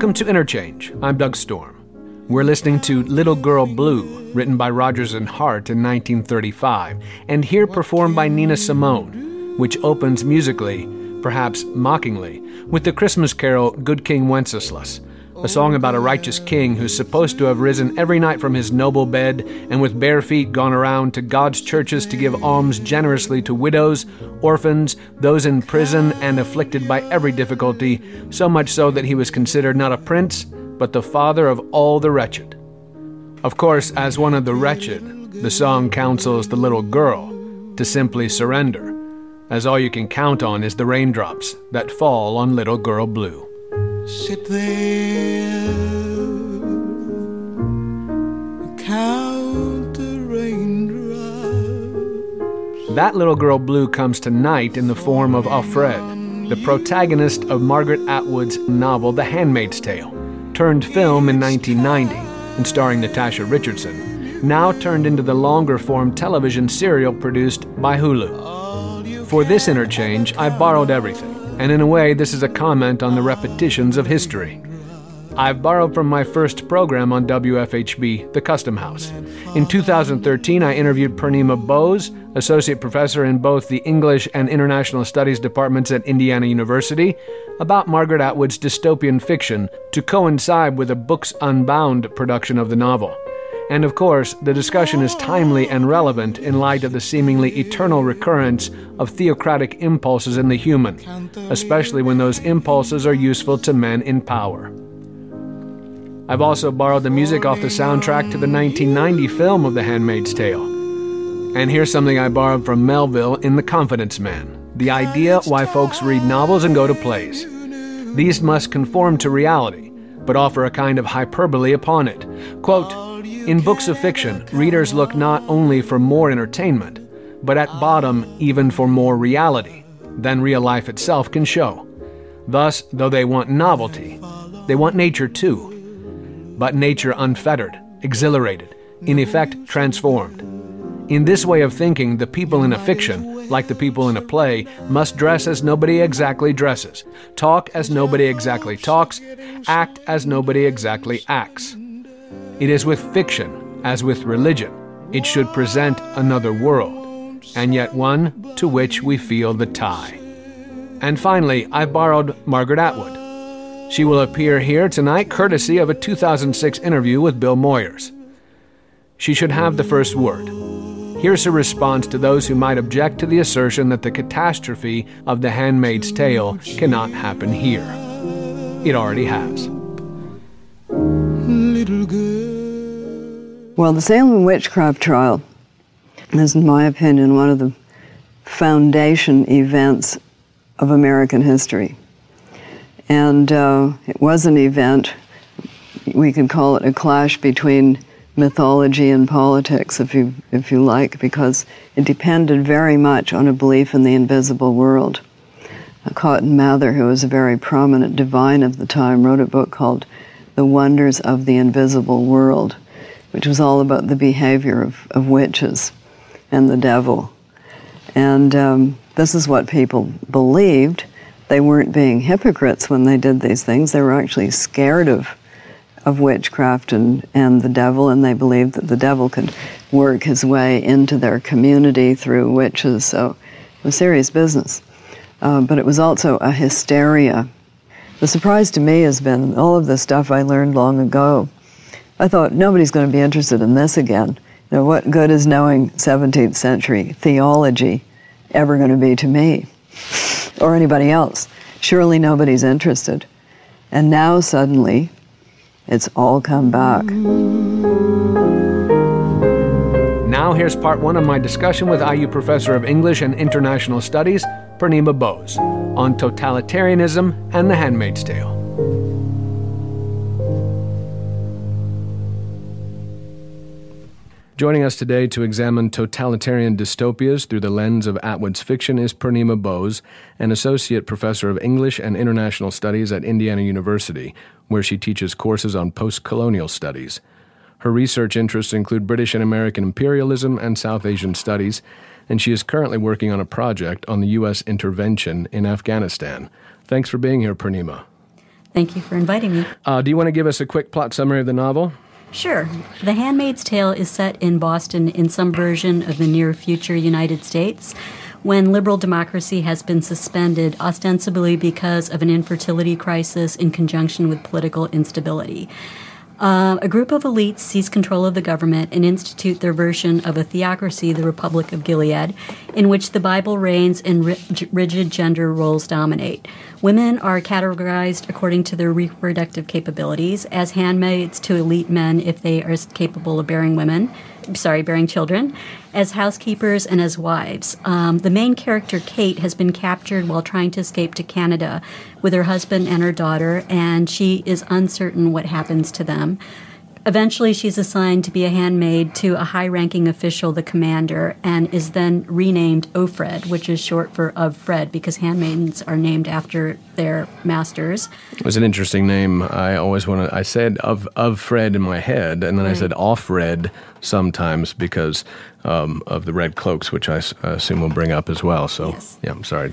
Welcome to Interchange. I'm Doug Storm. We're listening to Little Girl Blue, written by Rodgers and Hart in 1935, and here performed by Nina Simone, which opens musically, perhaps mockingly, with the Christmas carol Good King Wenceslas, a song about a righteous king who's supposed to have risen every night from his noble bed and with bare feet gone around to God's churches to give alms generously to widows, orphans, those in prison, and afflicted by every difficulty, so much so that he was considered not a prince, but the father of all the wretched. Of course, as one of the wretched, the song counsels the little girl to simply surrender, as all you can count on is the raindrops that fall on Little Girl Blue. Sit there, count the raindrops. That Little Girl Blue comes tonight in the form of Alfred, the protagonist of Margaret Atwood's novel The Handmaid's Tale, turned film in 1990 and starring Natasha Richardson, now turned into the longer-form television serial produced by Hulu. For this interchange, I borrowed everything. And in a way, this is a comment on the repetitions of history. I've borrowed from my first program on WFHB, The Custom House. In 2013, I interviewed Purnima Bose, associate professor in both the English and International Studies departments at Indiana University, about Margaret Atwood's dystopian fiction to coincide with a Books Unbound production of the novel. And of course, the discussion is timely and relevant in light of the seemingly eternal recurrence of theocratic impulses in the human, especially when those impulses are useful to men in power. I've also borrowed the music off the soundtrack to the 1990 film of The Handmaid's Tale. And here's something I borrowed from Melville in The Confidence Man, the idea why folks read novels and go to plays. These must conform to reality, but offer a kind of hyperbole upon it. Quote, "In books of fiction, readers look not only for more entertainment, but at bottom even for more reality than real life itself can show. Thus, though they want novelty, they want nature too, but nature unfettered, exhilarated, in effect transformed. In this way of thinking, the people in a fiction, like the people in a play, must dress as nobody exactly dresses, talk as nobody exactly talks, act as nobody exactly acts. It is with fiction, as with religion, it should present another world, and yet one to which we feel the tie." And finally, I borrowed Margaret Atwood. She will appear here tonight courtesy of a 2006 interview with Bill Moyers. She should have the first word. Here's her response to those who might object to the assertion that the catastrophe of The Handmaid's Tale cannot happen here. It already has. Well, the Salem witchcraft trial is, in my opinion, one of the foundation events of American history. And it was an event, we could call it a clash between mythology and politics, if you like, because it depended very much on a belief in the invisible world. Cotton Mather, who was a very prominent divine of the time, wrote a book called The Wonders of the Invisible World, which was all about the behavior of witches and the devil. And this is what people believed. They weren't being hypocrites when they did these things. They were actually scared of witchcraft and the devil, and they believed that the devil could work his way into their community through witches. So it was serious business. But it was also a hysteria. The surprise to me has been all of the stuff I learned long ago. I thought, nobody's going to be interested in this again. You know, what good is knowing 17th century theology ever going to be to me or anybody else? Surely nobody's interested. And now suddenly, it's all come back. Now here's part one of my discussion with IU Professor of English and International Studies, Purnima Bose, on totalitarianism and The Handmaid's Tale. Joining us today to examine totalitarian dystopias through the lens of Atwood's fiction is Purnima Bose, an associate professor of English and International Studies at Indiana University, where she teaches courses on post-colonial studies. Her research interests include British and American imperialism and South Asian studies, and she is currently working on a project on the U.S. intervention in Afghanistan. Thanks for being here, Purnima. Thank you for inviting me. Do you want to give us a quick plot summary of the novel? Sure. The Handmaid's Tale is set in Boston in some version of the near-future United States, when liberal democracy has been suspended ostensibly because of an infertility crisis in conjunction with political instability. A group of elites seize control of the government and institute their version of a theocracy, the Republic of Gilead, in which the Bible reigns and rigid gender roles dominate. Women are categorized according to their reproductive capabilities as handmaids to elite men if they are capable of bearing children, as housekeepers and as wives. The main character, Kate, has been captured while trying to escape to Canada with her husband and her daughter, and she is uncertain what happens to them. Eventually, she's assigned to be a handmaid to a high-ranking official, the commander, and is then renamed Ofred, which is short for Of Fred, because handmaids are named after their masters. It was an interesting name. I said Of Fred in my head, and then right. I said Off Red sometimes because of the red cloaks, which I assume we'll bring up as well. So, yes. Yeah, I'm sorry.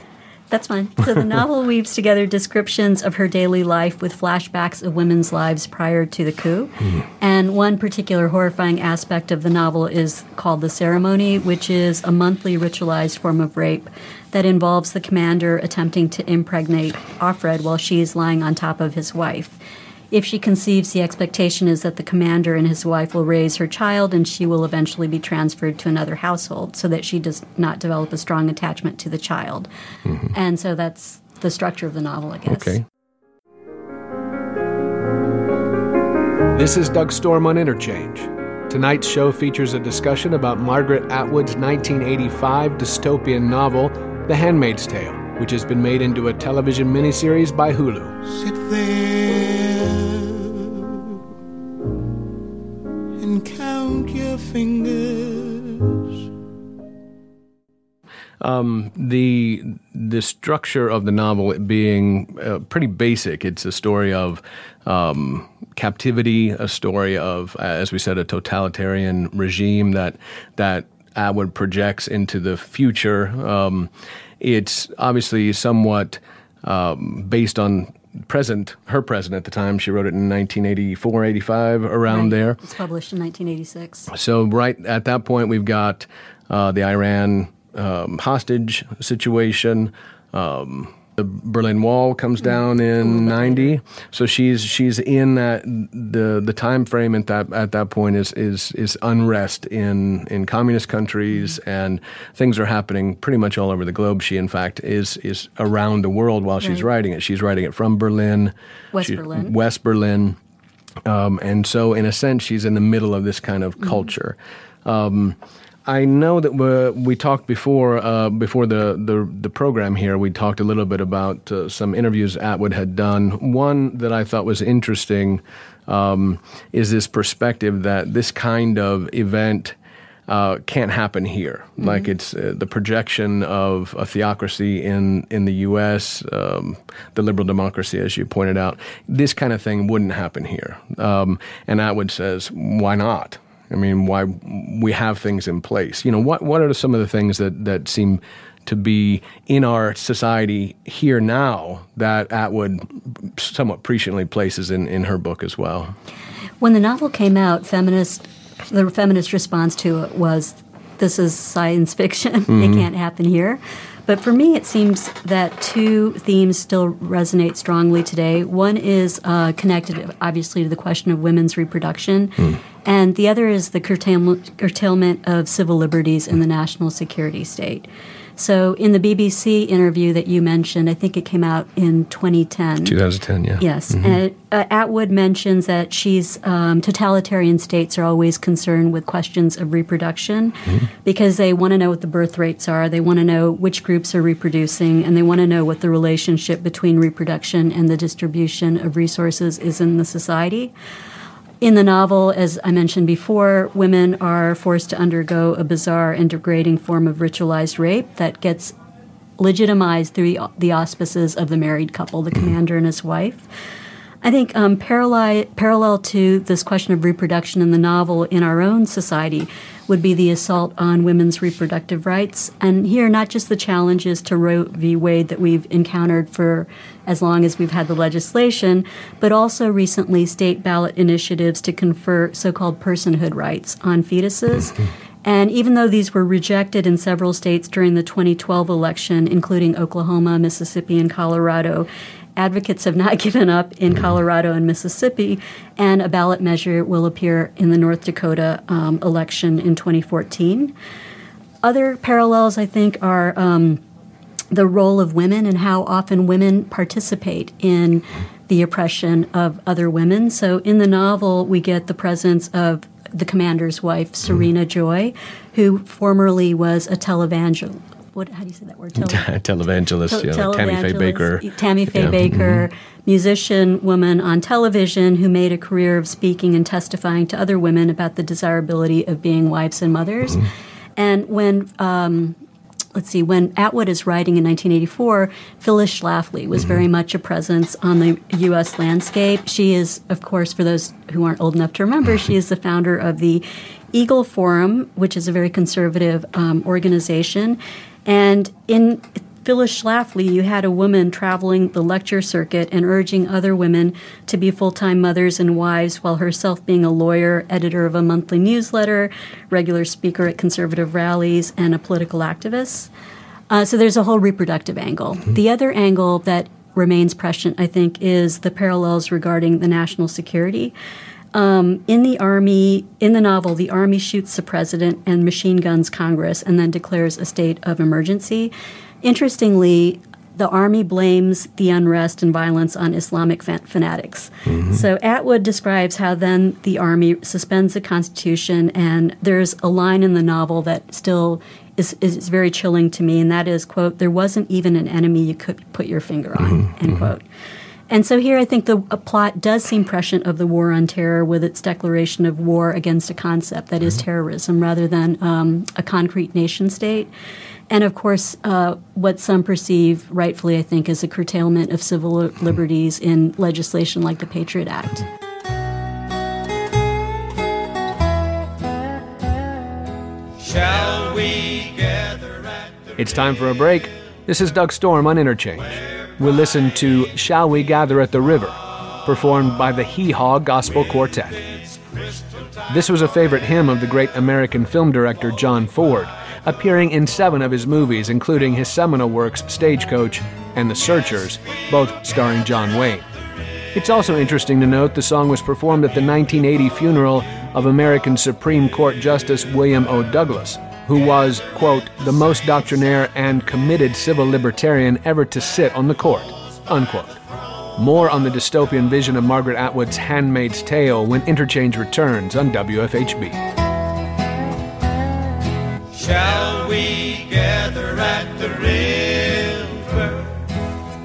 That's fine. So the novel weaves together descriptions of her daily life with flashbacks of women's lives prior to the coup. Mm-hmm. And one particular horrifying aspect of the novel is called the ceremony, which is a monthly ritualized form of rape that involves the commander attempting to impregnate Ofred while she is lying on top of his wife. If she conceives, the expectation is that the commander and his wife will raise her child and she will eventually be transferred to another household so that she does not develop a strong attachment to the child. Mm-hmm. And so that's the structure of the novel, I guess. Okay. This is Doug Storm on Interchange. Tonight's show features a discussion about Margaret Atwood's 1985 dystopian novel, The Handmaid's Tale, which has been made into a television miniseries by Hulu. Sit there. Count your fingers. The structure of the novel, it being pretty basic. It's a story of captivity, a story of, as we said, a totalitarian regime that Atwood projects into the future. It's obviously somewhat based on her president at the time. She wrote it in 1984, 85, around right. there. It was published in 1986. So right at that point, we've got the Iran hostage situation. The Berlin Wall comes down in 90. So she's in that the time frame at that point is unrest in communist countries, and things are happening pretty much all over the globe. She in fact is around the world while she's right. writing it. She's writing it from Berlin, West Berlin, and so in a sense she's in the middle of this kind of culture. I know that we talked before the program here. We talked a little bit about some interviews Atwood had done. One that I thought was interesting is this perspective that this kind of event can't happen here. Mm-hmm. Like it's the projection of a theocracy in the U.S., the liberal democracy, as you pointed out. This kind of thing wouldn't happen here. And Atwood says, why not? I mean, why we have things in place. You know, what are some of the things that seem to be in our society here now that Atwood somewhat presciently places in her book as well? When the novel came out, the feminist response to it was, this is science fiction. Mm-hmm. It can't happen here. But for me, it seems that two themes still resonate strongly today. One is connected, obviously, to the question of women's reproduction, and the other is the curtailment of civil liberties in the national security state. So in the BBC interview that you mentioned, I think it came out in 2010. 2010, yeah. Yes. Mm-hmm. And Atwood mentions that she's totalitarian states are always concerned with questions of reproduction because they want to know what the birth rates are, they want to know which groups are reproducing, and they want to know what the relationship between reproduction and the distribution of resources is in the society. In the novel, as I mentioned before, women are forced to undergo a bizarre and degrading form of ritualized rape that gets legitimized through the auspices of the married couple, the commander and his wife. I think parallel to this question of reproduction in the novel, in our own society, would be the assault on women's reproductive rights. And here, not just the challenges to Roe v. Wade that we've encountered for as long as we've had the legislation, but also recently state ballot initiatives to confer so-called personhood rights on fetuses. And even though these were rejected in several states during the 2012 election, including Oklahoma, Mississippi, and Colorado, advocates have not given up in Colorado and Mississippi, and a ballot measure will appear in the North Dakota election in 2014. Other parallels, I think, are the role of women and how often women participate in the oppression of other women. So in the novel, we get the presence of the commander's wife, Serena Joy, who formerly was a televangelist. How do you say that word? Televangelist, yeah. Like Tammy Faye Baker. Tammy Faye Baker, musician, woman on television who made a career of speaking and testifying to other women about the desirability of being wives and mothers. Mm-hmm. And when... when Atwood is writing in 1984, Phyllis Schlafly was very much a presence on the U.S. landscape. She is, of course, for those who aren't old enough to remember, she is the founder of the Eagle Forum, which is a very conservative organization. And in Phyllis Schlafly, you had a woman traveling the lecture circuit and urging other women to be full-time mothers and wives, while herself being a lawyer, editor of a monthly newsletter, regular speaker at conservative rallies, and a political activist. So there's a whole reproductive angle. Mm-hmm. The other angle that remains prescient, I think, is the parallels regarding the national security. In the novel, the Army shoots the president and machine guns Congress and then declares a state of emergency. Interestingly, the Army blames the unrest and violence on Islamic fanatics. Mm-hmm. So Atwood describes how then the Army suspends the Constitution, and there's a line in the novel that still is very chilling to me, and that is, quote, "There wasn't even an enemy you could put your finger on," mm-hmm. end quote. And so here I think the plot does seem prescient of the War on Terror with its declaration of war against a concept that mm-hmm. is terrorism rather than a concrete nation state. And, of course, what some perceive rightfully, I think, is a curtailment of civil liberties in legislation like the Patriot Act. Shall we gather at the river? It's time for a break. This is Doug Storm on Interchange. We'll listen to Shall We Gather at the River, performed by the Hee Haw Gospel Quartet. This was a favorite hymn of the great American film director John Ford, appearing in 7 of his movies, including his seminal works Stagecoach and The Searchers, both starring John Wayne. It's also interesting to note the song was performed at the 1980 funeral of American Supreme Court Justice William O. Douglas, who was, quote, "the most doctrinaire and committed civil libertarian ever to sit on the court," unquote. More on the dystopian vision of Margaret Atwood's Handmaid's Tale when Interchange returns on WFHB. Shall we gather at the river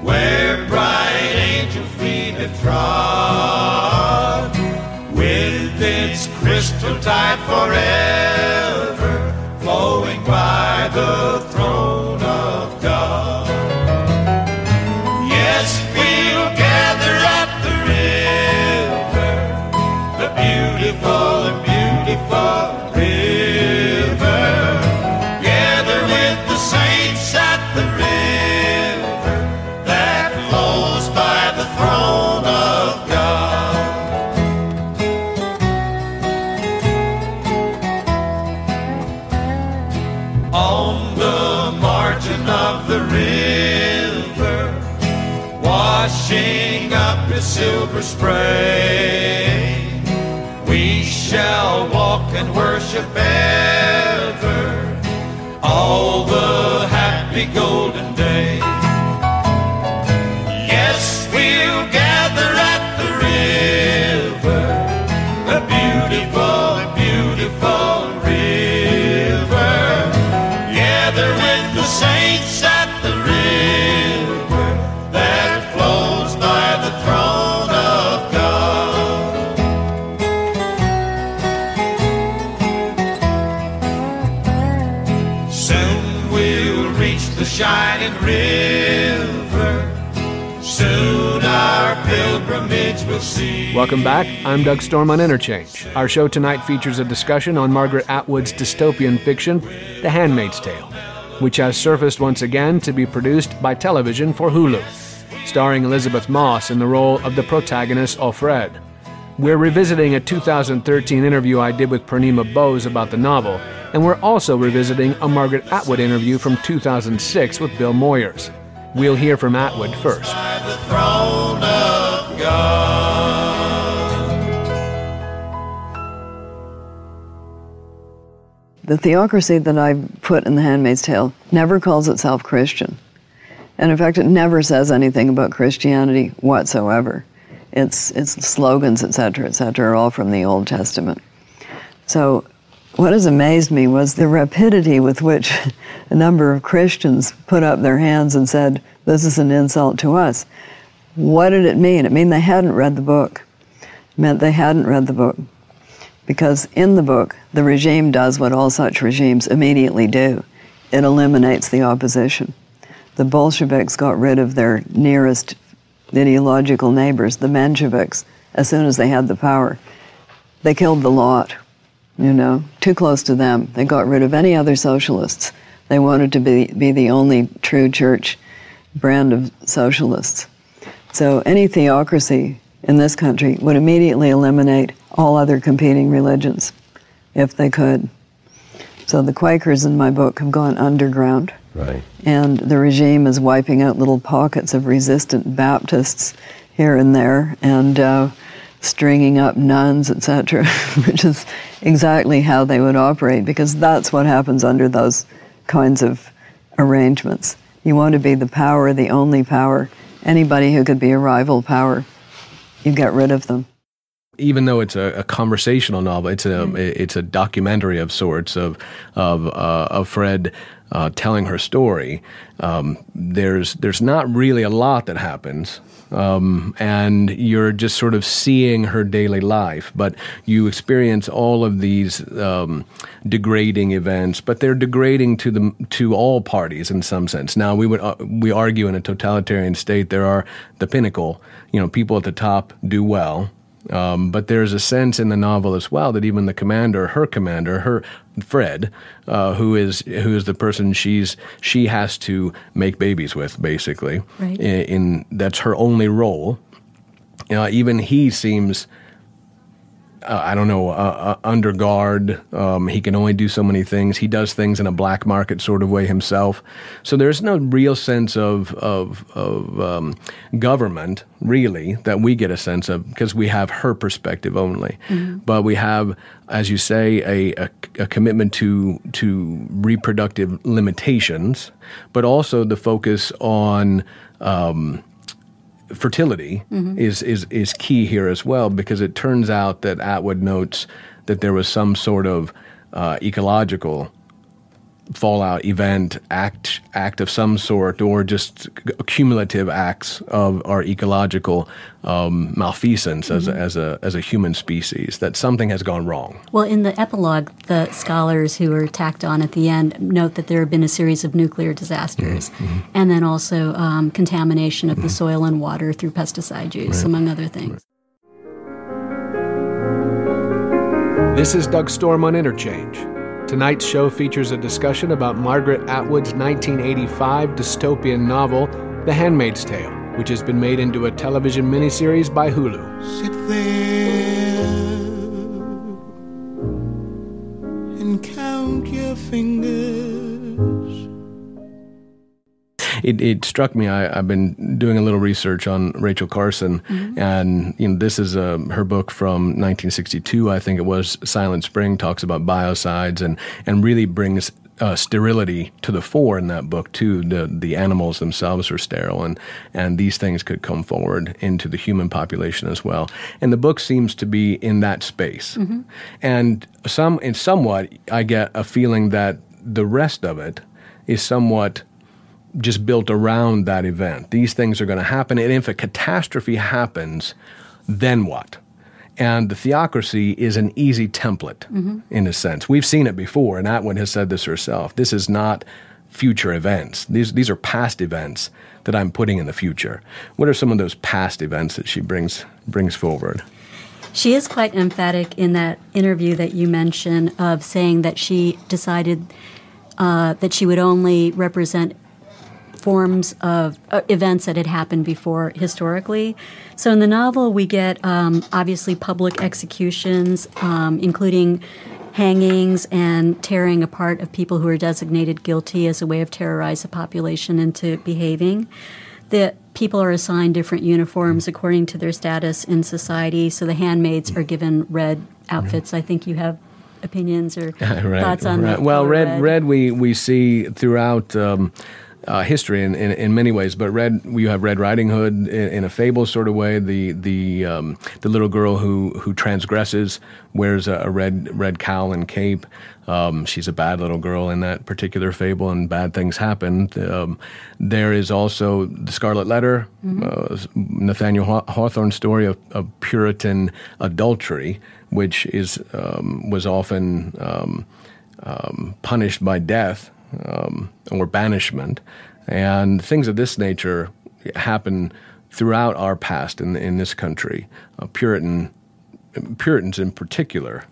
where bright angel feet have trod with its crystal tide forever flowing by the throne of God? Yes, we'll gather at the river, the beautiful and beautiful. Silver spray, we shall walk and worship ever all the happy golden day. Yes, we'll gather at the river, the beautiful, beautiful river. Gather with the saints at the river that flows by the throne. Shining river, soon our pilgrim pilgrimage we'll see. Welcome back. I'm Doug Storm on Interchange. Our show tonight features a discussion on Margaret Atwood's dystopian fiction, The Handmaid's Tale, which has surfaced once again to be produced by television for Hulu, starring Elizabeth Moss in the role of the protagonist Alfred. We're revisiting a 2013 interview I did with Purnima Bose about the novel, and we're also revisiting a Margaret Atwood interview from 2006 with Bill Moyers. We'll hear from Atwood first. The theocracy that I put in The Handmaid's Tale never calls itself Christian. And in fact, it never says anything about Christianity whatsoever. Its slogans, et cetera, are all from the Old Testament. So what has amazed me was the rapidity with which a number of Christians put up their hands and said, this is an insult to us. What did it mean? It meant they hadn't read the book. It meant they hadn't read the book. Because in the book, the regime does what all such regimes immediately do. It eliminates the opposition. The Bolsheviks got rid of their nearest ideological neighbors, the Mensheviks, as soon as they had the power. They killed the lot, you know, too close to them. They got rid of any other socialists. They wanted to be the only true church brand of socialists. So any theocracy in this country would immediately eliminate all other competing religions, if they could. So the Quakers in my book have gone underground. Right. And the regime is wiping out little pockets of resistant Baptists here and there and stringing up nuns, etc., which is exactly how they would operate, because that's what happens under those kinds of arrangements. You want to be the power, the only power. Anybody who could be a rival power, you get rid of them. Even though it's a conversational novel, it's a documentary of sorts of Fred telling her story. There's not really a lot that happens, and you're just sort of seeing her daily life. But you experience all of these degrading events, but they're degrading to all parties in some sense. Now we argue in a totalitarian state there are the pinnacle, you know, people at the top do well. But there's a sense in the novel as well that even the commander, her Fred, who is the person she has to make babies with, basically. Right. In that's her only role. Even he seems, under guard. He can only do so many things. He does things in a black market sort of way himself. So there's no real sense of government, really, that we get a sense of, because we have her perspective only. Mm-hmm. But we have, as you say, a commitment to reproductive limitations, but also the focus on fertility mm-hmm. is key here as well, because it turns out that Atwood notes that there was some sort of ecological fallout event, act of some sort, or just cumulative acts of our ecological malfeasance mm-hmm. as a human species, that something has gone wrong. Well, in the epilogue, the scholars who are tacked on at the end note that there have been a series of nuclear disasters, mm-hmm. and then also contamination of mm-hmm. the soil and water through pesticide use, right. among other things. Right. This is Doug Storm on Interchange. Tonight's show features a discussion about Margaret Atwood's 1985 dystopian novel, The Handmaid's Tale, which has been made into a television miniseries by Hulu. Sit there and count your fingers. It struck me. I've been doing a little research on Rachel Carson, mm-hmm. and you know, this is her book from 1962, I think it was. Silent Spring talks about biocides and really brings sterility to the fore in that book too. The animals themselves are sterile, and these things could come forward into the human population as well. And the book seems to be in that space, mm-hmm. and somewhat I get a feeling that the rest of it is somewhat just built around that event. These things are going to happen, and if a catastrophe happens, then what? And the theocracy is an easy template, mm-hmm. in a sense. We've seen it before, and Atwood has said this herself. This is not future events. These are past events that I'm putting in the future. What are some of those past events that she brings forward? She is quite emphatic in that interview that you mentioned of saying that she decided that she would only represent forms of events that had happened before historically. So in the novel, we get obviously public executions, including hangings and tearing apart of people who are designated guilty as a way of terrorizing the population into behaving. The people are assigned different uniforms according to their status in society. So the handmaids are given red outfits. I think you have opinions or thoughts on that. Well, red we see throughout history in many ways, but you have Red Riding Hood in a fable sort of way. The little girl who transgresses wears a red cowl and cape. She's a bad little girl in that particular fable, and bad things happen. There is also The Scarlet Letter, Nathaniel Hawthorne's story of Puritan adultery, which was often punished by death. Or banishment, and things of this nature happen throughout our past in this country. Puritans in particular,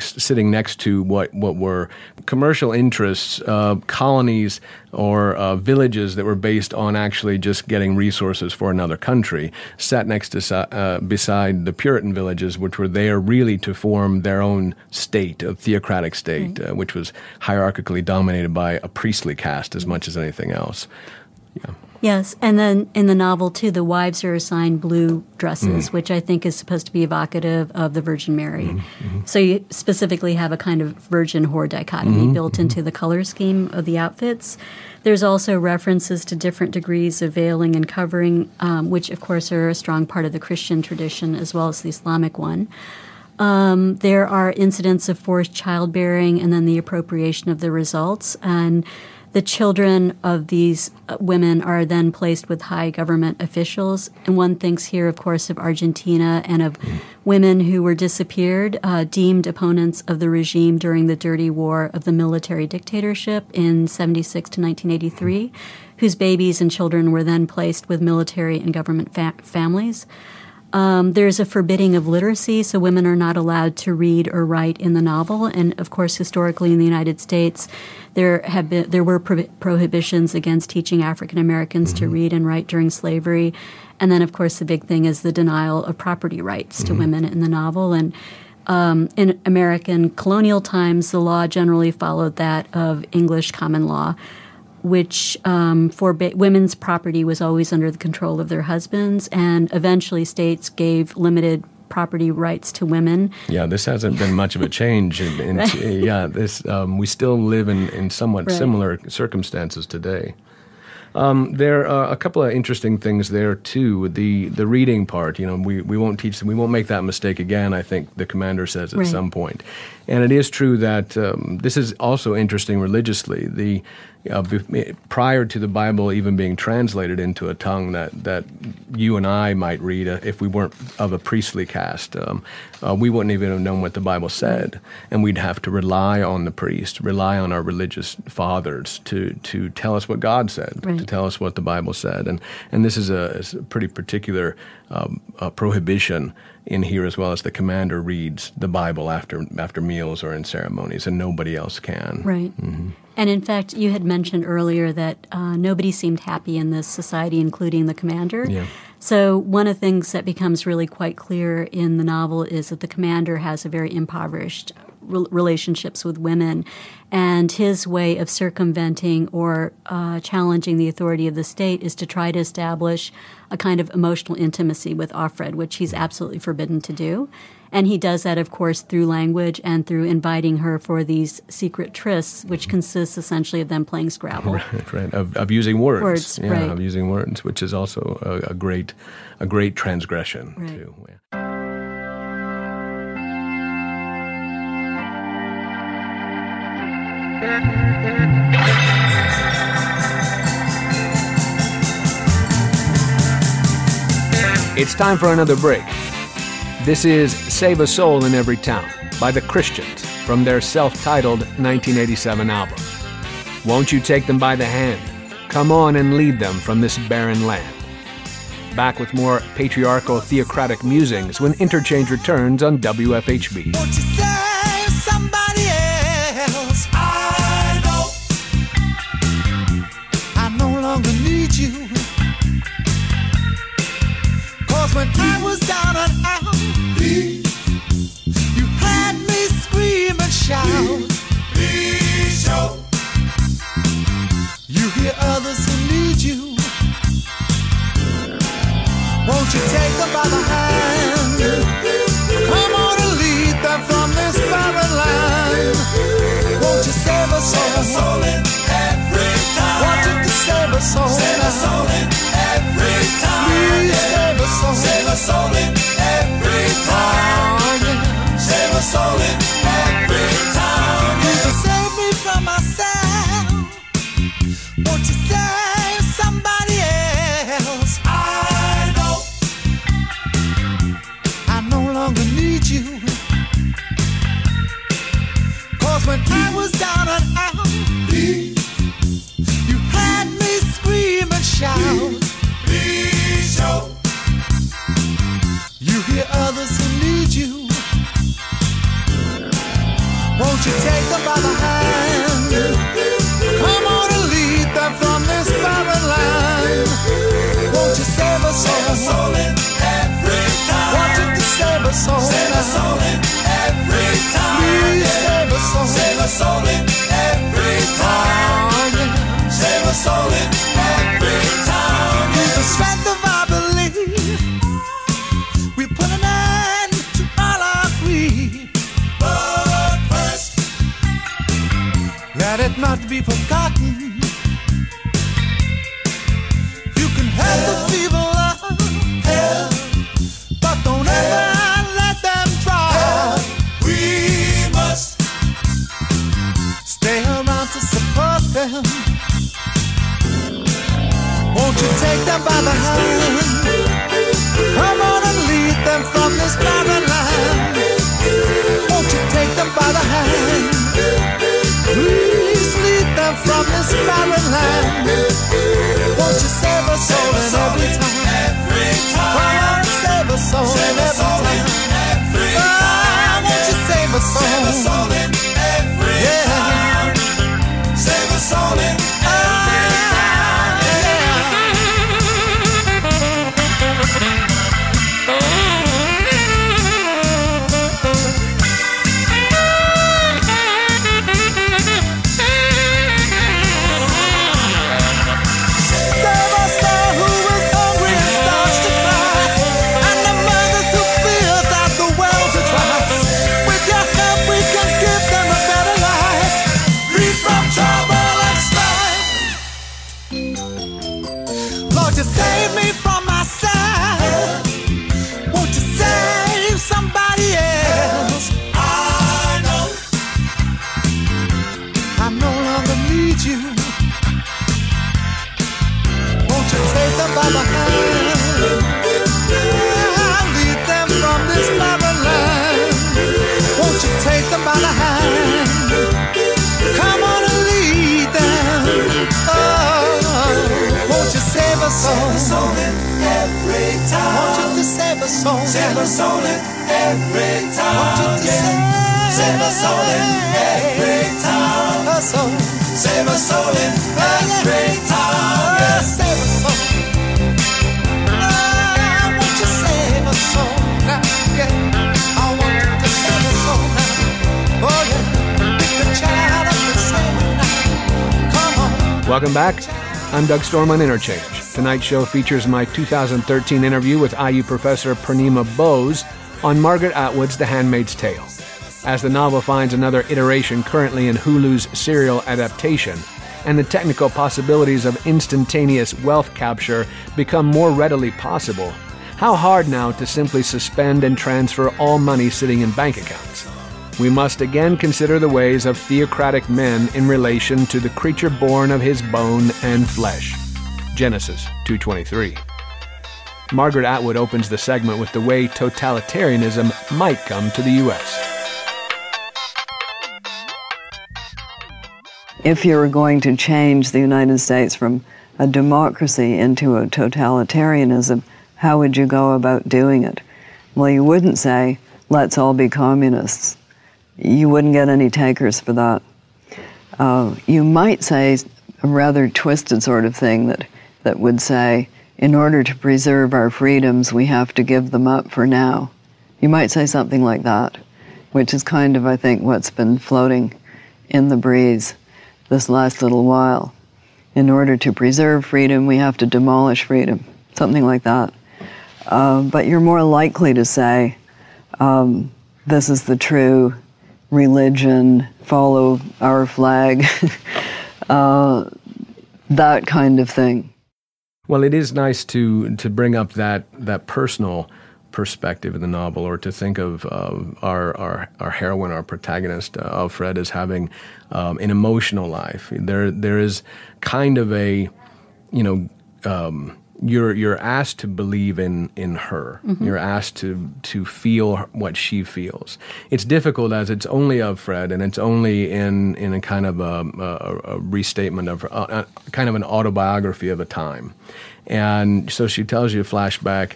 sitting next to what were commercial interests, colonies or villages that were based on actually just getting resources for another country, sat next to beside the Puritan villages, which were there really to form their own state, a theocratic state, which was hierarchically dominated by a priestly caste as much as anything else. Yeah. Yes, and then in the novel, too, the wives are assigned blue dresses, which I think is supposed to be evocative of the Virgin Mary. So you specifically have a kind of virgin-whore dichotomy built into the color scheme of the outfits. There's also references to different degrees of veiling and covering, which, of course, are a strong part of the Christian tradition as well as the Islamic one. There are incidents of forced childbearing and then the appropriation of the results, and the children of these women are then placed with high government officials. And one thinks here, of course, of Argentina and of women who were disappeared, deemed opponents of the regime during the dirty war of the military dictatorship in 76 to 1983, whose babies and children were then placed with military and government families. There's a forbidding of literacy, so women are not allowed to read or write in the novel. And, of course, historically in the United States, there were prohibitions against teaching African Americans to read and write during slavery. And then, of course, the big thing is the denial of property rights to women in the novel. And in American colonial times, the law generally followed that of English common law, which women's property was always under the control of their husbands, and eventually states gave limited property rights to women. Yeah, this hasn't been much of a change. We still live in somewhat similar circumstances today. There are a couple of interesting things there too. The reading part, we won't teach them. We won't make that mistake again, I think the commander says at some point. And it is true that this is also interesting religiously. Prior to the Bible even being translated into a tongue that you and I might read if we weren't of a priestly caste, we wouldn't even have known what the Bible said. And we'd have to rely on the priest, rely on our religious fathers to tell us what God said, to tell us what the Bible said. And this is a pretty particular prohibition in here, as well as the commander reads the Bible after meals or in ceremonies, and nobody else can. Right. Mm-hmm. And in fact, you had mentioned earlier that nobody seemed happy in this society, including the commander. Yeah. So one of the things that becomes really quite clear in the novel is that the commander has a very impoverished relationships with women, and his way of circumventing or challenging the authority of the state is to try to establish a kind of emotional intimacy with Offred, which he's absolutely forbidden to do. And he does that, of course, through language and through inviting her for these secret trysts, which consists essentially of them playing Scrabble. Right. Of using words. Of using words, which is also a great transgression, too. Yeah. It's time for another break. This is Save a Soul in Every Town by The Christians from their self-titled 1987 album. Won't you take them by the hand? Come on and lead them from this barren land. Back with more patriarchal theocratic musings when Interchange returns on WFHB. Won't you save somebody else? I no longer need you. 'Cause when I was down and out, you had me scream and shout. You hear others who need you. Won't you take them by the hand? Come on and lead them from this barren land. Won't you save a soul in every time? Won't you save a soul in every time? Please save a soul in every time. Save a soul in every time. Will you save me from myself? Won't you save somebody else? I no longer need you. 'Cause when I was down and out, you had me scream and shout. You hear others who need you. Won't you take them by the hand? Come on and lead them from this barren land. Won't you save us all in every time? Won't you save us all in every time? Please save us all in every time. Save us all in every time. With the strength of our belief, we put an end to all our greed. Let it not be forgotten. You can help the feeble love, but don't ever let them try. We must stay around to support them. Won't you take them by the hand? Come on and lead them from this barren land. Won't you take them by the hand? Please lead them from this barren land. Won't you save us all in every time? Come on, save us all in every time. Won't you save us all in every time? Save us all in every time. Save a soul in every time. Want you to save a soul. Save a soul in every time. Want you to save a soul in every time. Save a soul in every time. Yes, save a soul. I want you to save a soul now. Yeah, I want you to save a soul now. Oh yeah, pick the child up and save it now. Come on. Welcome back. I'm Doug Storm on Interchange. Tonight's show features my 2013 interview with IU professor Purnima Bose on Margaret Atwood's The Handmaid's Tale. As the novel finds another iteration currently in Hulu's serial adaptation, and the technical possibilities of instantaneous wealth capture become more readily possible, how hard now to simply suspend and transfer all money sitting in bank accounts? We must again consider the ways of theocratic men in relation to the creature born of his bone and flesh. Genesis 2:23. Margaret Atwood opens the segment with the way totalitarianism might come to the U.S. if you were going to change the United States from a democracy into a totalitarianism, how would you go about doing it? Well, you wouldn't say, let's all be communists. You wouldn't get any takers for that. You might say a rather twisted sort of thing that would say, in order to preserve our freedoms, we have to give them up for now. You might say something like that, which is kind of, I think, what's been floating in the breeze this last little while. In order to preserve freedom, we have to demolish freedom, something like that. But you're more likely to say, this is the true religion, follow our flag, that kind of thing. Well, it is nice to bring up that personal perspective in the novel, or to think of our heroine, our protagonist, Alfred, as having an emotional life. There is kind of a, you're asked to believe in her. Mm-hmm. You're asked to feel what she feels. It's difficult, as it's only of Fred, and it's only in a kind of a restatement of a kind of an autobiography of a time. And so she tells you flashback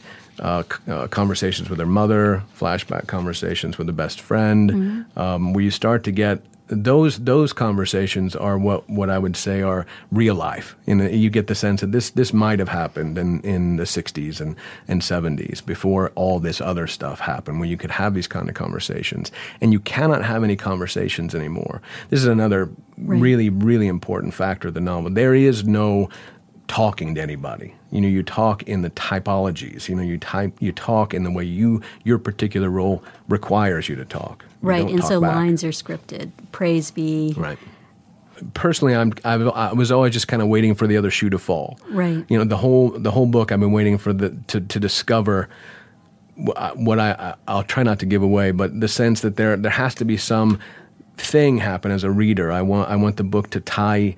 conversations with her mother, flashback conversations with a best friend, mm-hmm. Where you start to get those conversations are what I would say are real life. And you get the sense that this might have happened in the 60s and 70s, before all this other stuff happened, where you could have these kind of conversations. And you cannot have any conversations anymore. This is another really, really important factor of the novel. There is no talking to anybody. You talk in the typologies. You talk in the way your particular role requires you to talk. Right, and so lines are scripted. Praise be. Right. Personally, I was always just kind of waiting for the other shoe to fall. Right. The whole book, I've been waiting for to discover what I'll try not to give away, but the sense that there has to be some thing happen as a reader. I want the book to tie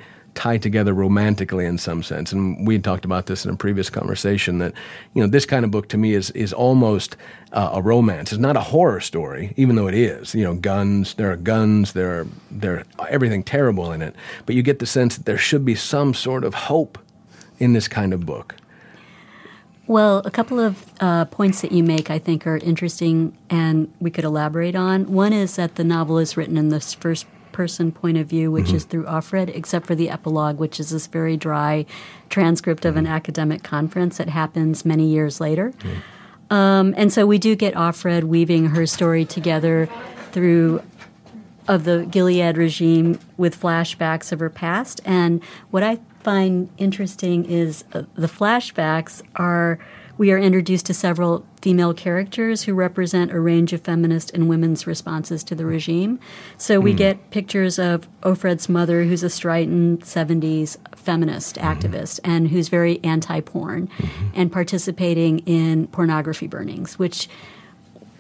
together romantically in some sense. And we had talked about this in a previous conversation that, this kind of book to me is almost a romance. It's not a horror story, even though it is. Guns, there are everything terrible in it. But you get the sense that there should be some sort of hope in this kind of book. Well, a couple of points that you make, I think, are interesting and we could elaborate on. One is that the novel is written in this first person point of view, which mm-hmm. is through Alfred, except for the epilogue, which is this very dry transcript of an academic conference that happens many years later. Mm-hmm. And so we do get Alfred weaving her story together through of the Gilead regime with flashbacks of her past. And what I find interesting is the flashbacks are we are introduced to several female characters who represent a range of feminist and women's responses to the regime. So we get pictures of Ofred's mother, who's a strident 70s feminist activist and who's very anti-porn and participating in pornography burnings, which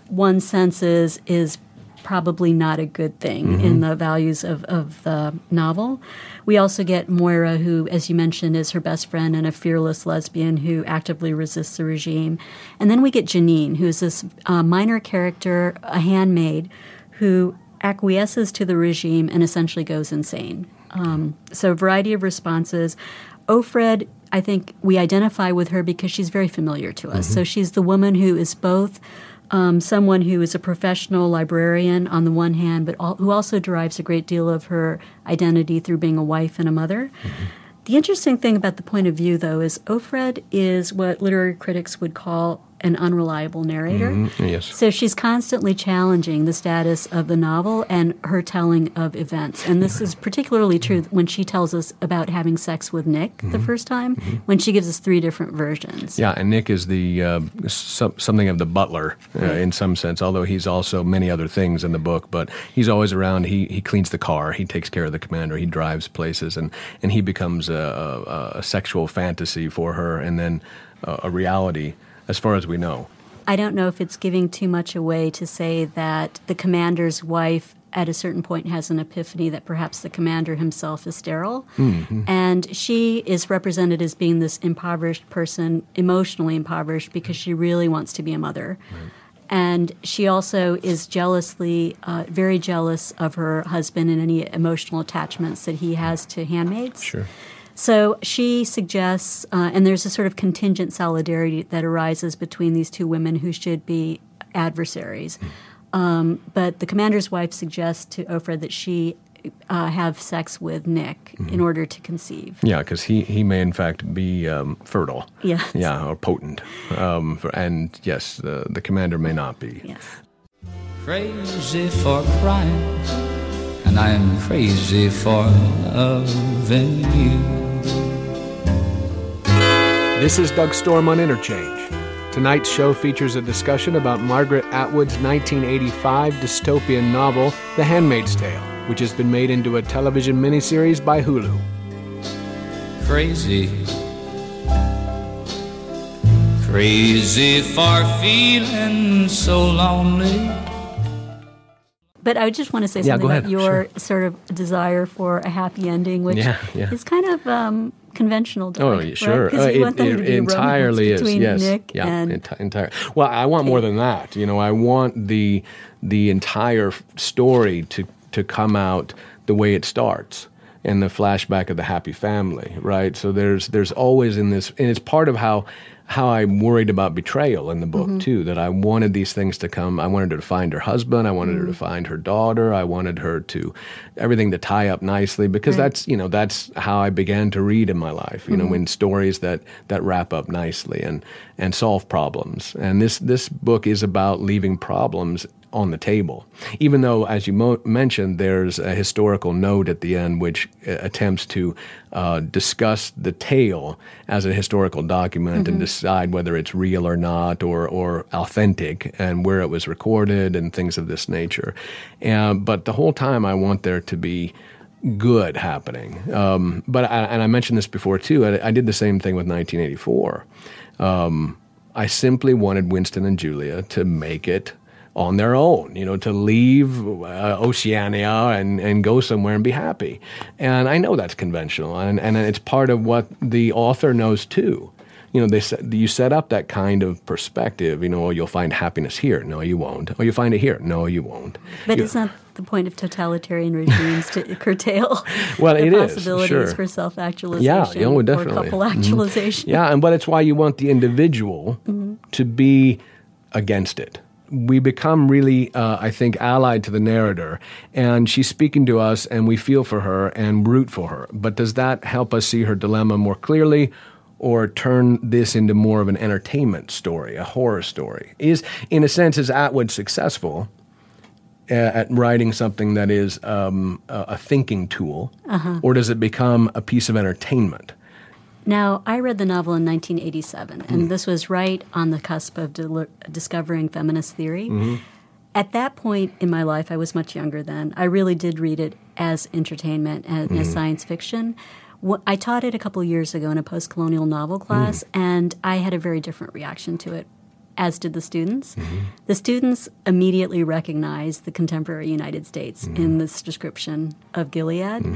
one senses is probably not a good thing in the values of the novel. We also get Moira, who, as you mentioned, is her best friend and a fearless lesbian who actively resists the regime. And then we get Janine, who's this minor character, a handmaid, who acquiesces to the regime and essentially goes insane. So a variety of responses. Ofred, I think we identify with her because she's very familiar to us. Mm-hmm. So she's the woman who is both someone who is a professional librarian on the one hand, but who also derives a great deal of her identity through being a wife and a mother. Mm-hmm. The interesting thing about the point of view, though, is Ofred is what literary critics would call an unreliable narrator. Mm-hmm. Yes. So she's constantly challenging the status of the novel and her telling of events. And this is particularly true when she tells us about having sex with Nick the first time, when she gives us three different versions. Yeah, and Nick is the something of the butler in some sense, although he's also many other things in the book, but he's always around. He cleans the car, he takes care of the commander, he drives places, and he becomes a sexual fantasy for her, and then a reality as far as we know. I don't know if it's giving too much away to say that the commander's wife at a certain point has an epiphany that perhaps the commander himself is sterile. Mm-hmm. And she is represented as being this impoverished person, emotionally impoverished, because she really wants to be a mother. Right. And she also is jealously, very jealous of her husband and any emotional attachments that he has to handmaids. Sure. So she suggests, and there's a sort of contingent solidarity that arises between these two women who should be adversaries. But the commander's wife suggests to Ofra that she have sex with Nick in order to conceive. Yeah, because he may in fact be fertile. Yes. Yeah, or potent. And yes, the commander may not be. Yes. Crazy for crying, and I am crazy for loving you. This is Doug Storm on Interchange. Tonight's show features a discussion about Margaret Atwood's 1985 dystopian novel, The Handmaid's Tale, which has been made into a television miniseries by Hulu. Crazy. Crazy for feeling so lonely. But I just want to say something about your sort of desire for a happy ending, which is kind of conventional. Sure. Because you want them to be entirely romance between Nick and... Well, I want more than that. You know, I want the entire story to come out the way it starts in the flashback of the happy family, right? So there's always in this, and it's part of how I'm worried about betrayal in the book, too, that I wanted these things to come. I wanted her to find her husband. I wanted her to find her daughter. I wanted her to, everything to tie up nicely, because that's how I began to read in my life, you know, in stories that wrap up nicely and solve problems. And this book is about leaving problems on the table, even though, as you mentioned, there's a historical note at the end which attempts to discuss the tale as a historical document and decide whether it's real or not, or authentic, and where it was recorded and things of this nature. But the whole time I want there to be good happening. But I mentioned this before, too. I did the same thing with 1984. I simply wanted Winston and Julia to make it on their own, you know, to leave Oceania and go somewhere and be happy. And I know that's conventional, and it's part of what the author knows too. You know, you set up that kind of perspective, you know, oh, you'll find happiness here. No, you won't. Oh, you'll find it here. No, you won't. But it's not the point of totalitarian regimes to curtail the possibilities for self-actualization or couple actualization. Yeah, and but it's why you want the individual to be against it. We become really, I think, allied to the narrator, and she's speaking to us, and we feel for her and root for her. But does that help us see her dilemma more clearly, or turn this into more of an entertainment story, a horror story? In a sense, is Atwood successful at writing something that is a thinking tool, or does it become a piece of entertainment? Now, I read the novel in 1987, and this was right on the cusp of discovering feminist theory. At that point in my life, I was much younger then. I really did read it as entertainment and as science fiction. I taught it a couple of years ago in a post-colonial novel class, and I had a very different reaction to it, as did the students. The students immediately recognized the contemporary United States in this description of Gilead.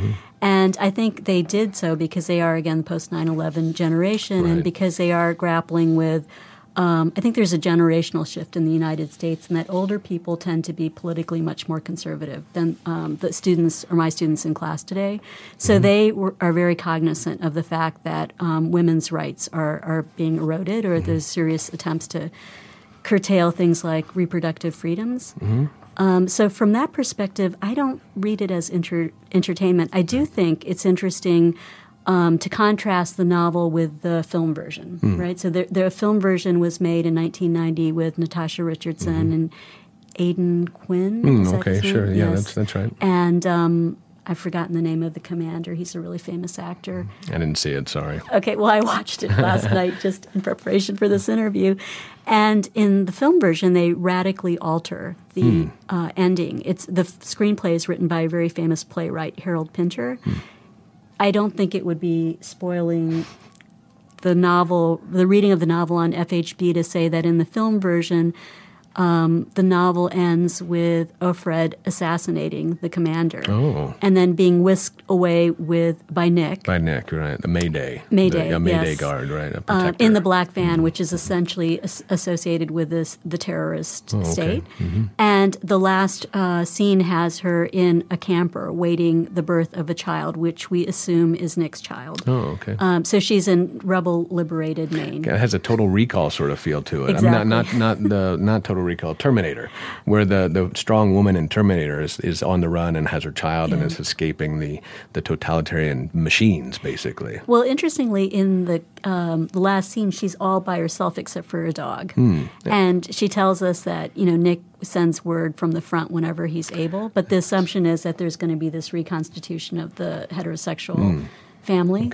And I think they did so because they are, again, the post-9/11 generation, and because they are grappling with, I think there's a generational shift in the United States, and that older people tend to be politically much more conservative than the students or my students in class today. So they are very cognizant of the fact that women's rights are being eroded, or there's serious attempts to curtail things like reproductive freedoms. So from that perspective, I don't read it as entertainment. I do think it's interesting to contrast the novel with the film version, right? So the film version was made in 1990 with Natasha Richardson and Aidan Quinn. Yeah, that's right. And I've forgotten the name of the commander. He's a really famous actor. I didn't see it, sorry. Okay, well, I watched it last night just in preparation for this interview. And in the film version, they radically alter the ending. The screenplay is written by a very famous playwright, Harold Pinter. I don't think it would be spoiling the reading of the novel on FHB to say that in the film version, The novel ends with Ofred assassinating the commander, and then being whisked away by Nick. By Nick, right? The Mayday. Mayday, yes. A Mayday guard, right? A protector. In the black van, which is essentially associated with the terrorist state. Mm-hmm. And the last scene has her in a camper waiting the birth of a child, which we assume is Nick's child. So she's in rebel-liberated Maine. It has a Total Recall sort of feel to it. Exactly. I mean, not Total Recall, Terminator, where the strong woman in Terminator is on the run and has her child and is escaping the totalitarian machines, basically. Well, interestingly, in the last scene, she's all by herself except for her dog. And she tells us that, Nick sends word from the front whenever he's able, but the assumption is that there's going to be this reconstitution of the heterosexual family,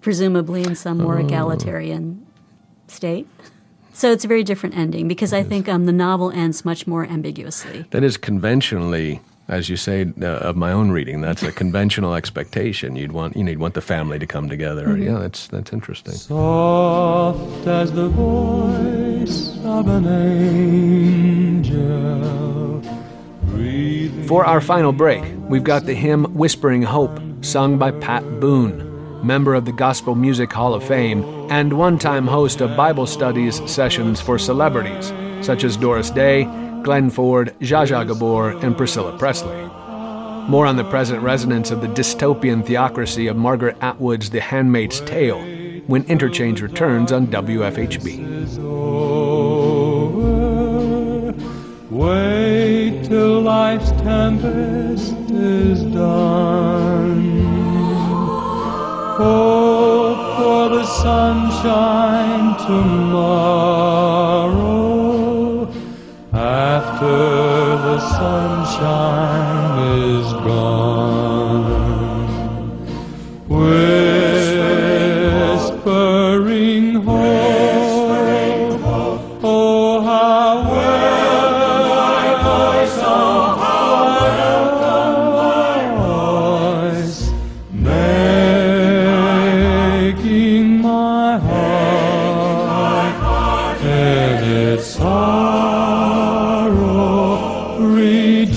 presumably in some more egalitarian state. So it's a very different ending because I think the novel ends much more ambiguously. That is conventionally, as you say, of my own reading, that's a conventional expectation. You'd want the family to come together. Mm-hmm. Yeah, that's interesting. Soft as the voice of an angel. Breathing. For our final break, we've got the hymn Whispering Hope, sung by Pat Boone, member of the Gospel Music Hall of Fame, and one-time host of Bible studies sessions for celebrities, such as Doris Day, Glenn Ford, Zsa Zsa Gabor, and Priscilla Presley. More on the present resonance of the dystopian theocracy of Margaret Atwood's The Handmaid's Tale when Interchange returns on WFHB. Wait till life's tempest is done. Hope for the sunshine tomorrow, after the sunshine is gone. Whispering hope, oh how well thy voice, oh how well thy voice. Sorrow, rejoice.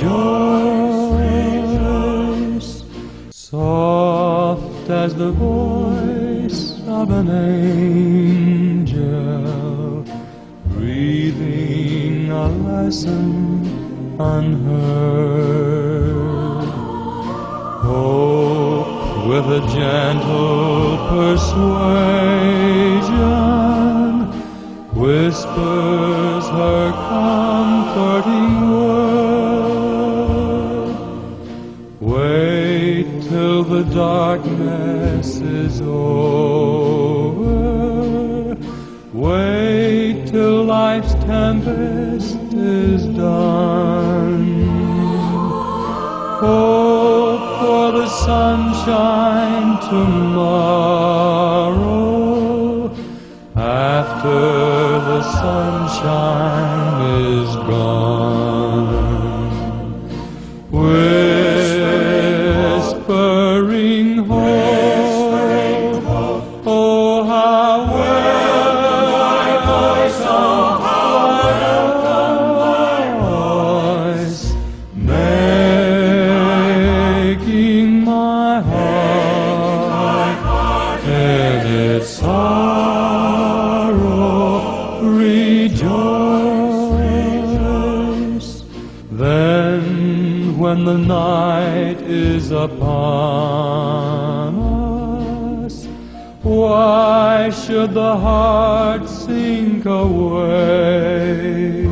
Soft as the voice of an angel, breathing a lesson unheard. Hope with a gentle persuasion whispers her comforting word. Wait till the darkness is over. Wait till life's tempest is done. Hope for the sunshine tomorrow, after the sunshine is gone. Whispering hope, oh how well thy voice, oh how well thy voice, making my heart and its rejoice. Then when the night is upon us, why should the heart sink away?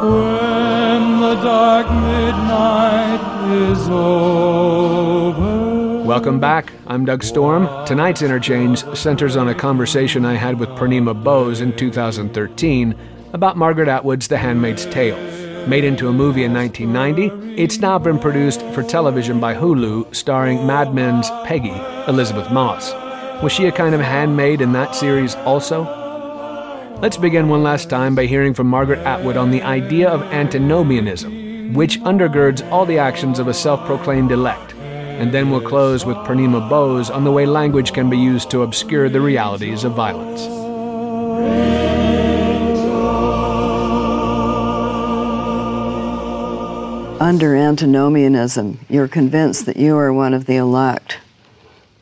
When the dark midnight is over. Welcome back. I'm Doug Storm. Tonight's Interchange centers on a conversation I had with Purnima Bose in 2013 about Margaret Atwood's The Handmaid's Tale. Made into a movie in 1990, it's now been produced for television by Hulu, starring Mad Men's Peggy, Elizabeth Moss. Was she a kind of handmaid in that series also? Let's begin one last time by hearing from Margaret Atwood on the idea of antinomianism, which undergirds all the actions of a self-proclaimed elect. And then we'll close with Purnima Bose on the way language can be used to obscure the realities of violence. under antinomianism, you're convinced that you are one of the elect.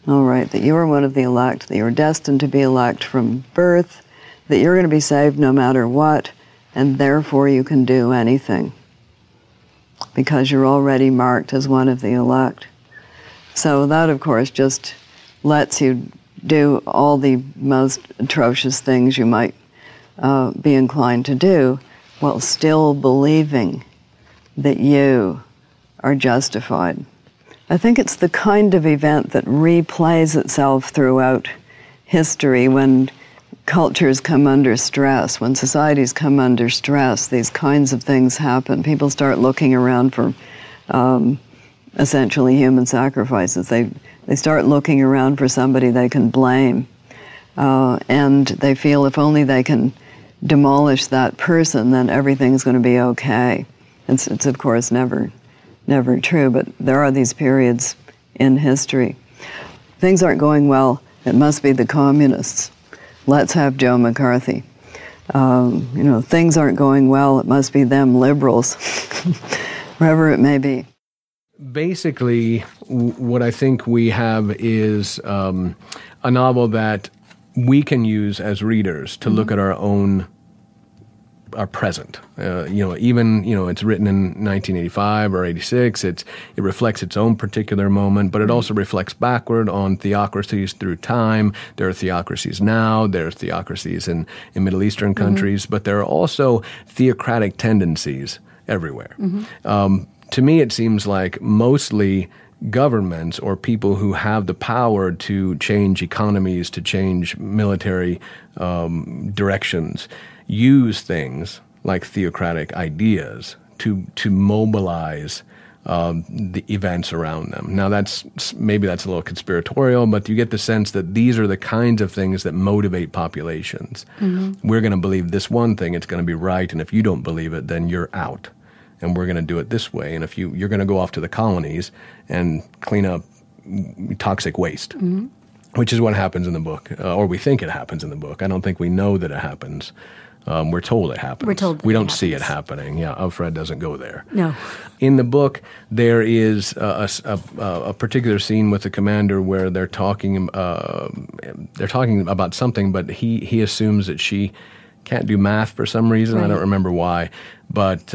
All right, that you are one of the elect, that you're destined to be elect from birth, that you're going to be saved no matter what, and therefore you can do anything because you're already marked as one of the elect. So that, of course, just lets you do all the most atrocious things you might be inclined to do while still believing that you are justified. I think it's the kind of event that replays itself throughout history when cultures come under stress, when societies come under stress, these kinds of things happen. People start looking around for essentially human sacrifices. They start looking around for somebody they can blame, and they feel if only they can demolish that person, then everything's going to be okay. It's of course never true, but there are these periods in history. Things aren't going well. It must be the communists. Let's have Joe McCarthy. You know, things aren't going well. It must be them liberals, wherever it may be. Basically, what I think we have is a novel that we can use as readers to look at our own, our present. It's written in 1985 or 86. It reflects its own particular moment, but it also reflects backward on theocracies through time. There are theocracies now. There are theocracies in Middle Eastern countries, but there are also theocratic tendencies everywhere. To me, it seems like mostly governments or people who have the power to change economies, to change military directions, use things like theocratic ideas to mobilize the events around them. Now, maybe that's a little conspiratorial, but you get the sense that these are the kinds of things that motivate populations. We're going to believe this one thing, it's going to be right, and if you don't believe it, then you're out. And we're going to do it this way. And if you're going to go off to the colonies and clean up toxic waste, which is what happens in the book, or we think it happens in the book. I don't think we know that it happens. We're told it happens. We don't see it happening. Yeah, Alfred doesn't go there. No. In the book, there is a particular scene with the commander where they're talking about something, but he assumes that she can't do math for some reason. Right. I don't remember why, but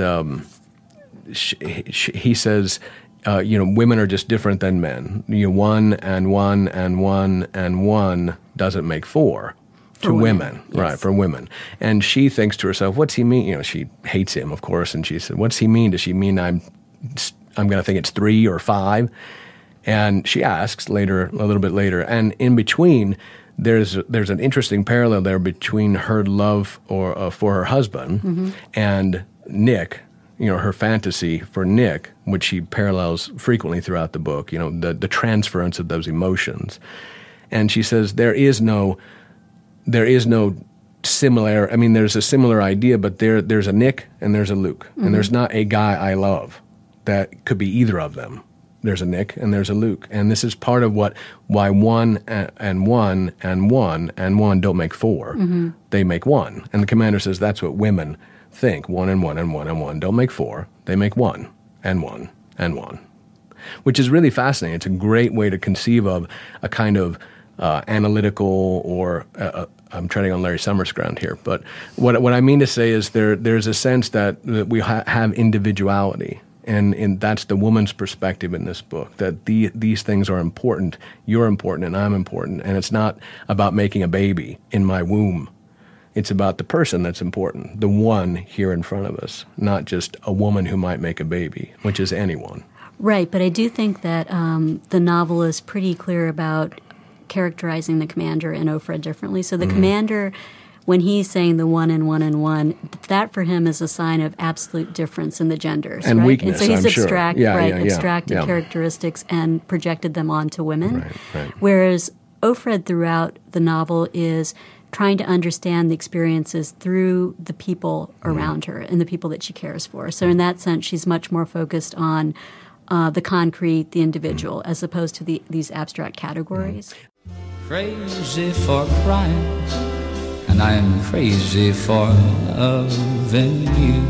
he says, women are just different than men. One and one and one and one doesn't make four to women. Yes. Right, for women. And she thinks to herself, what's he mean? She hates him, of course, and she said, what's he mean? Does she mean I'm going to think it's three or five? And she asks later, a little bit later, and in between, there's an interesting parallel there between her love for her husband and Nick, her fantasy for Nick, which she parallels frequently throughout the book, the transference of those emotions. And she says there is no similar, there's a similar idea, but there's a Nick and there's a Luke, and there's not a guy I love that could be either of them. There's a Nick and there's a Luke. And this is part of why one and one and one and one don't make four. They make one. And the commander says that's what women think. One and one and one and one don't make four. They make one and one and one. Which is really fascinating. It's a great way to conceive of a kind of analytical or I'm treading on Larry Summers' ground here. But what I mean to say is there's a sense that we have individuality. And that's the woman's perspective in this book, that these things are important. You're important and I'm important. And it's not about making a baby in my womb. It's about the person that's important, the one here in front of us, not just a woman who might make a baby, which is anyone. Right, but I do think that the novel is pretty clear about characterizing the commander and Ofred differently. So the commander, when he's saying the one and one and one, that for him is a sign of absolute difference in the genders. And right? Weakness, and so he's abstracted characteristics and projected them onto women. Right. Whereas Ofred throughout the novel is trying to understand the experiences through the people around her and the people that she cares for. So in that sense, she's much more focused on the concrete, the individual, as opposed to these abstract categories. Crazy for crying. And I'm crazy for loving you.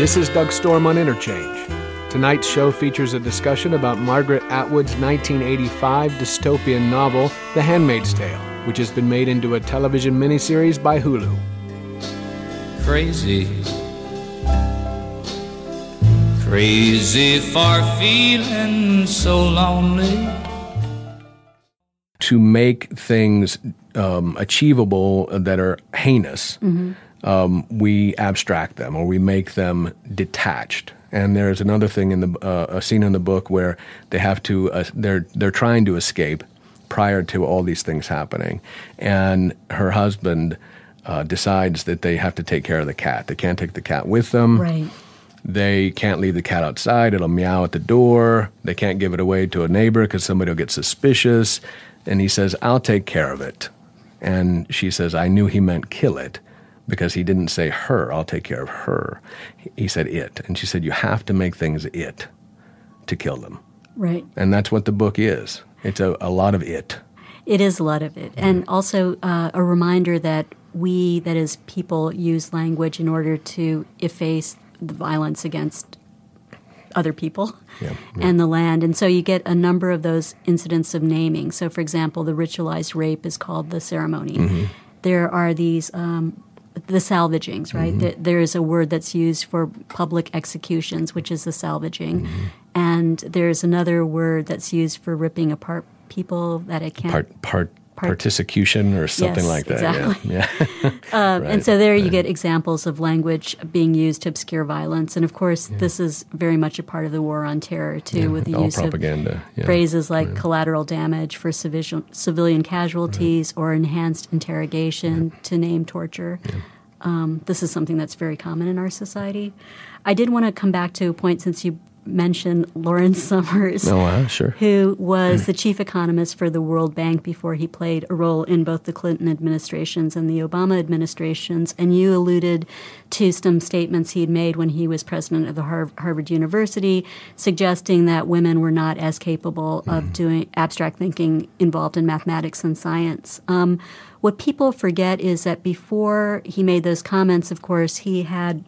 This is Doug Storm on Interchange. Tonight's show features a discussion about Margaret Atwood's 1985 dystopian novel, The Handmaid's Tale, which has been made into a television miniseries by Hulu. Crazy, crazy for feeling so lonely. To make things achievable that are heinous, we abstract them or we make them detached. And there's another thing in the a scene in the book where they have to they're trying to escape prior to all these things happening, and her husband decides that they have to take care of the cat. They can't take the cat with them. Right. They can't leave the cat outside. It'll meow at the door. They can't give it away to a neighbor because somebody will get suspicious. And he says, "I'll take care of it." And she says, "I knew he meant kill it, because he didn't say her, I'll take care of her. He said it." And she said, you have to make things it to kill them. Right. And that's what the book is. It's a lot of it. It is a lot of it. Mm-hmm. And also a reminder that we, that is people, use language in order to efface the violence against other people and the land. And so you get a number of those incidents of naming. So, for example, the ritualized rape is called the ceremony. Mm-hmm. There are these... the salvagings, right? Mm-hmm. There is a word that's used for public executions, which is the salvaging. Mm-hmm. And there's another word that's used for ripping apart people that I can't... Partisecution or something like that. Exactly. Yeah. Right, and so there you get examples of language being used to obscure violence. And of course, this is very much a part of the war on terror, too, with the use propaganda. Of phrases like collateral damage for civilian casualties or enhanced interrogation to name torture. Yeah. This is something that's very common in our society. I did want to come back to a point since you mention Lawrence Summers, who was the chief economist for the World Bank before he played a role in both the Clinton administrations and the Obama administrations. And you alluded to some statements he had made when he was president of the Harvard University, suggesting that women were not as capable of doing abstract thinking involved in mathematics and science. What people forget is that before he made those comments, of course, he had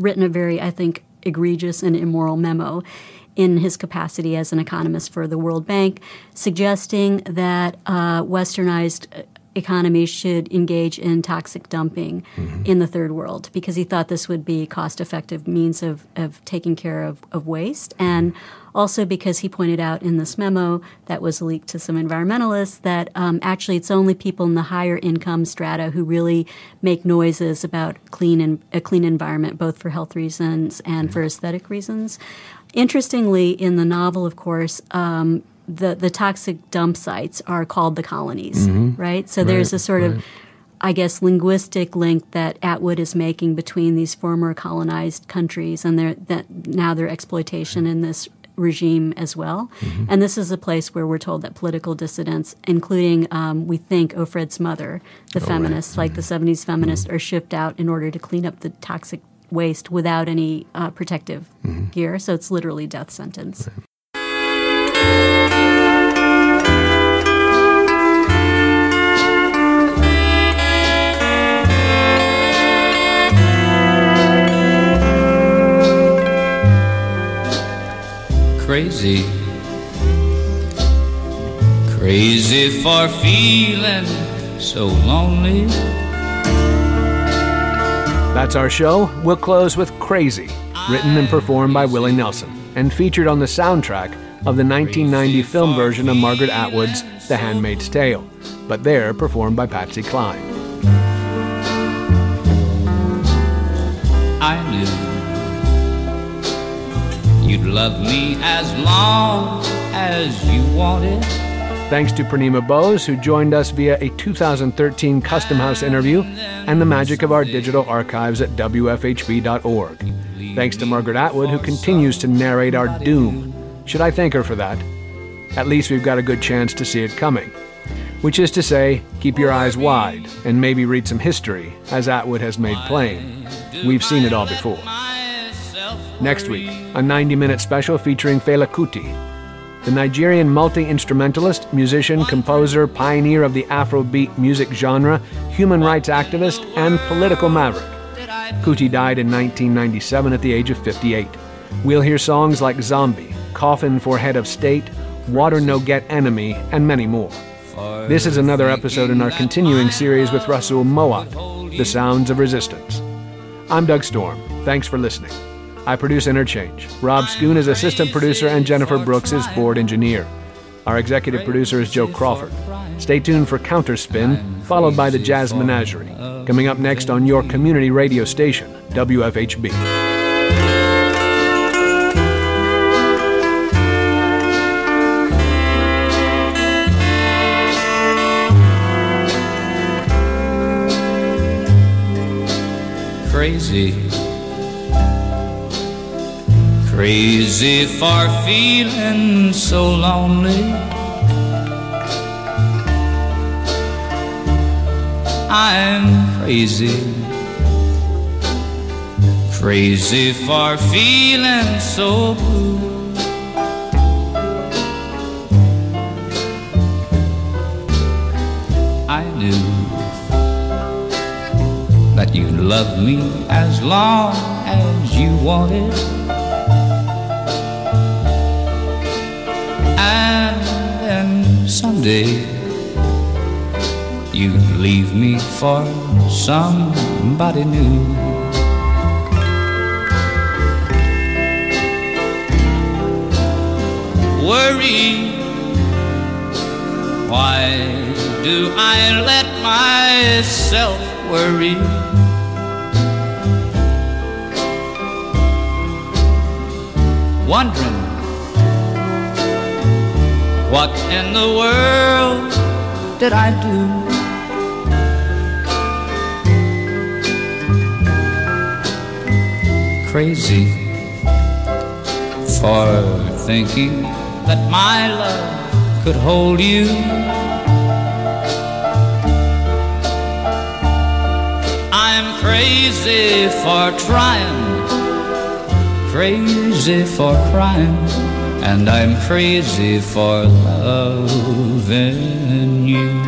written a very, I think, egregious and immoral memo in his capacity as an economist for the World Bank, suggesting that westernized economies should engage in toxic dumping in the third world, because he thought this would be cost-effective means of taking care of waste. And also because he pointed out in this memo that was leaked to some environmentalists that actually it's only people in the higher income strata who really make noises about a clean environment, both for health reasons and for aesthetic reasons. Interestingly, in the novel, of course, the toxic dump sites are called the colonies, right? So there's a sort of, I guess, linguistic link that Atwood is making between these former colonized countries and their exploitation in this regime as well. Mm-hmm. And this is a place where we're told that political dissidents, including, we think, Ofred's mother, the feminists, like the 70s feminists, are shipped out in order to clean up the toxic waste without any protective gear. So it's literally death sentence. Right. Crazy, crazy for feeling so lonely. That's our show. We'll close with Crazy, written and performed by Willie Nelson, and featured on the soundtrack of the 1990 film version of Margaret Atwood's The Handmaid's Tale, but there performed by Patsy Cline. I knew you'd love me as long as you wanted. Thanks to Purnima Bose, who joined us via a 2013 Custom House interview and the magic of our digital archives at WFHB.org. Thanks to Margaret Atwood, who continues to narrate our doom. Should I thank her for that? At least we've got a good chance to see it coming. Which is to say, keep your eyes wide and maybe read some history, as Atwood has made plain. We've seen it all before. Next week, a 90-minute special featuring Fela Kuti, the Nigerian multi-instrumentalist, musician, composer, pioneer of the Afrobeat music genre, human rights activist, and political maverick. Cootie died in 1997 at the age of 58. We'll hear songs like Zombie, Coffin for Head of State, Water No Get Enemy, and many more. This is another episode in our continuing series with Rasul Mowat, The Sounds of Resistance. I'm Doug Storm. Thanks for listening. I produce Interchange. Rob Schoon is assistant producer and Jennifer Brooks is board engineer. Our executive producer is Joe Crawford. Stay tuned for Counterspin, followed by The Jazz Menagerie, coming up next on your community radio station, WFHB. Crazy, crazy for feeling so lonely. I'm crazy, crazy for feeling so blue. I knew that you love me as long as you wanted, and then someday you'd leave me for somebody new. Worry, why do I let myself worry? Wondering what in the world did I do? Crazy for thinking that my love could hold you. I'm crazy for trying, crazy for crime, and I'm crazy for loving you.